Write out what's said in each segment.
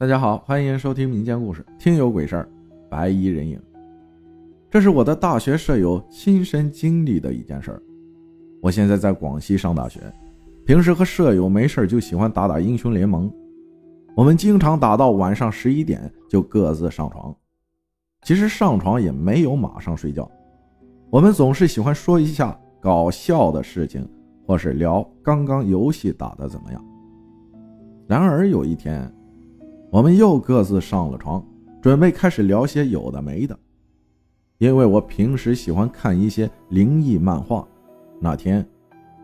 大家好，欢迎收听民间故事，听有鬼事儿，白衣人影。这是我的大学舍友亲身经历的一件事儿。我现在在广西上大学，平时和舍友没事就喜欢打打英雄联盟，我们经常打到晚上11点就各自上床。其实上床也没有马上睡觉，我们总是喜欢说一下搞笑的事情，或是聊刚刚游戏打得怎么样。然而有一天，我们又各自上了床，准备开始聊些有的没的。因为我平时喜欢看一些灵异漫画，那天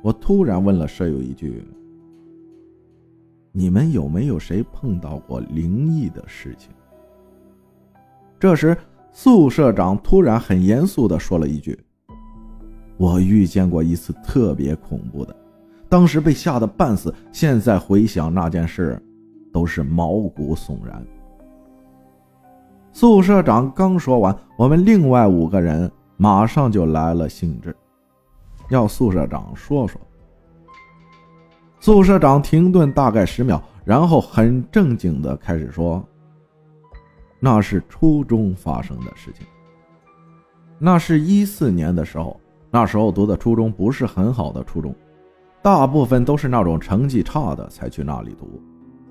我突然问了舍友一句：你们有没有谁碰到过灵异的事情？这时宿舍长突然很严肃地说了一句：我遇见过一次特别恐怖的，当时被吓得半死，现在回想那件事都是毛骨悚然。宿舍长刚说完，我们另外五个人马上就来了兴致，要宿舍长说说。宿舍长停顿大概10秒，然后很正经地开始说：那是初中发生的事情。那是14年的时候，那时候读的初中不是很好的初中，大部分都是那种成绩差的才去那里读，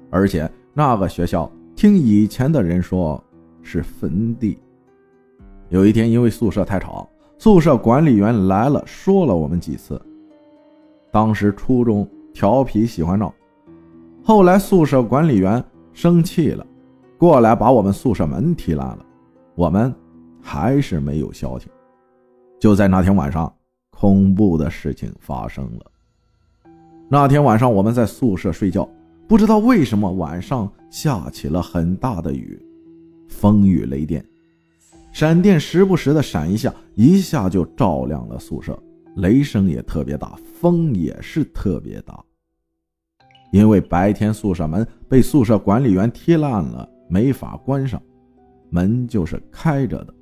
而且那个学校听以前的人说是坟地。有一天因为宿舍太吵，宿舍管理员来了，说了我们几次。当时初中调皮喜欢闹，后来宿舍管理员生气了，过来把我们宿舍门踢烂了，我们还是没有消停。就在那天晚上，恐怖的事情发生了。那天晚上我们在宿舍睡觉，不知道为什么晚上下起了很大的雨，风雨雷电，闪电时不时的闪一下，一下就照亮了宿舍，雷声也特别大，风也是特别大。因为白天宿舍门被宿舍管理员踢烂了，没法关上，门就是开着的，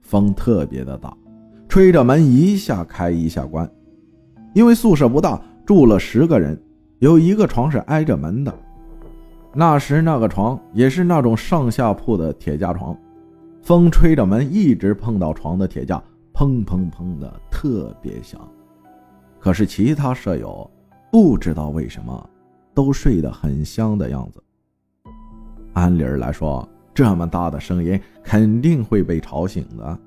风特别的大，吹着门一下开一下关。因为宿舍不大，住了10个人，有一个床是挨着门的。那时那个床也是那种上下铺的铁架床，风吹着门一直碰到床的铁架，砰砰砰的特别响。可是其他舍友不知道为什么都睡得很香的样子。按理来说，这么大的声音肯定会被吵醒的。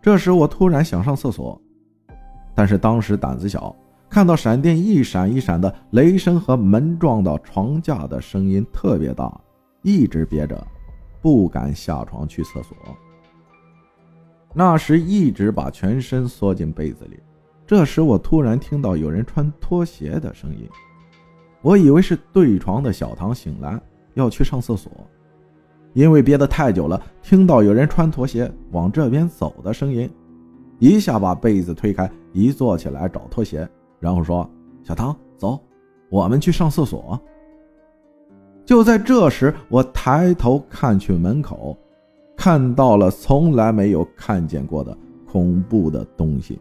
这时我突然想上厕所，但是当时胆子小，看到闪电一闪一闪的，雷声和门撞到床架的声音特别大，一直憋着，不敢下床去厕所。那时一直把全身缩进被子里。这时我突然听到有人穿拖鞋的声音，我以为是对床的小唐醒来要去上厕所，因为憋得太久了，听到有人穿拖鞋往这边走的声音，一下把被子推开，一坐起来找拖鞋，然后说：小唐，走，我们去上厕所。就在这时，我抬头看去门口，看到了从来没有看见过的恐怖的东西。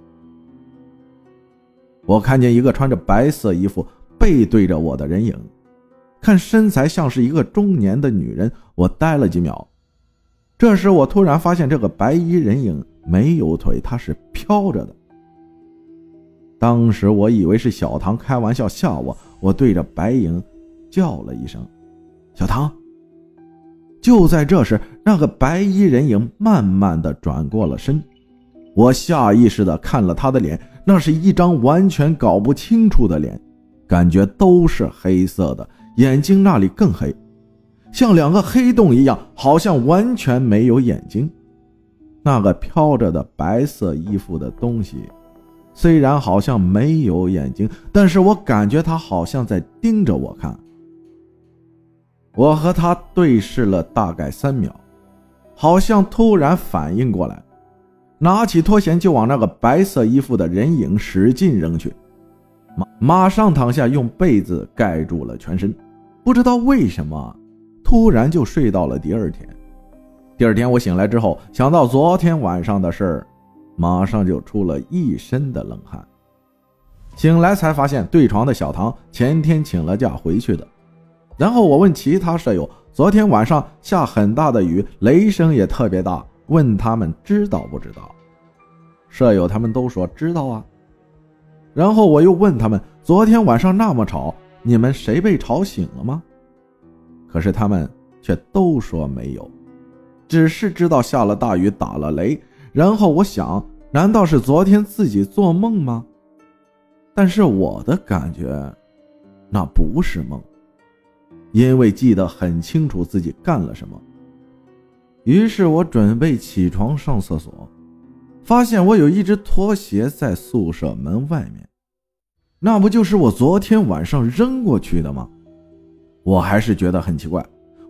我看见一个穿着白色衣服背对着我的人影，看身材像是一个中年的女人。我呆了几秒，这时我突然发现这个白衣人影没有腿，她是飘着的。当时我以为是小唐开玩笑吓我，我对着白影叫了一声：小唐。就在这时，那个白衣人影慢慢的转过了身，我下意识的看了他的脸，那是一张完全搞不清楚的脸，感觉都是黑色的，眼睛那里更黑，像2个黑洞一样，好像完全没有眼睛。那个飘着的白色衣服的东西虽然好像没有眼睛，但是我感觉他好像在盯着我看。我和他对视了大概3秒，好像突然反应过来，拿起拖鞋就往那个白色衣服的人影使劲扔去，马上躺下，用被子盖住了全身。不知道为什么，突然就睡到了第二天。第二天我醒来之后，想到昨天晚上的事，马上就出了一身的冷汗。醒来才发现对床的小唐前天请了假回去的，然后我问其他舍友，昨天晚上下很大的雨，雷声也特别大，问他们知道不知道。舍友他们都说知道啊。然后我又问他们，昨天晚上那么吵，你们谁被吵醒了吗？可是他们却都说没有，只是知道下了大雨，打了雷。然后我想，难道是昨天自己做梦吗？但是我的感觉，那不是梦，因为记得很清楚自己干了什么。于是我准备起床上厕所，发现我有一只拖鞋在宿舍门外面，那不就是我昨天晚上扔过去的吗？我还是觉得很奇怪，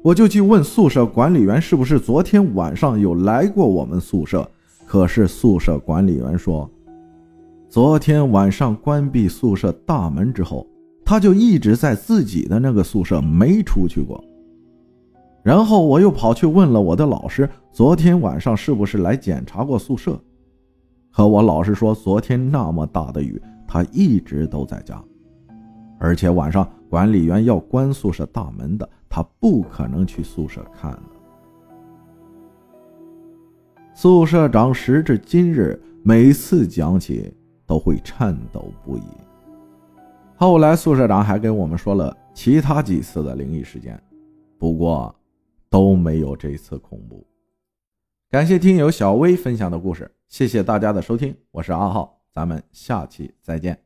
我就去问宿舍管理员是不是昨天晚上有来过我们宿舍。可是宿舍管理员说，昨天晚上关闭宿舍大门之后，他就一直在自己的那个宿舍没出去过。然后我又跑去问了我的老师，昨天晚上是不是来检查过宿舍。可我老师说，昨天那么大的雨，他一直都在家，而且晚上管理员要关宿舍大门的，他不可能去宿舍看了。宿舍长时至今日每次讲起都会颤抖不已。后来宿舍长还给我们说了其他几次的灵异事件，不过都没有这次恐怖。感谢听友小薇分享的故事，谢谢大家的收听，我是阿浩，咱们下期再见。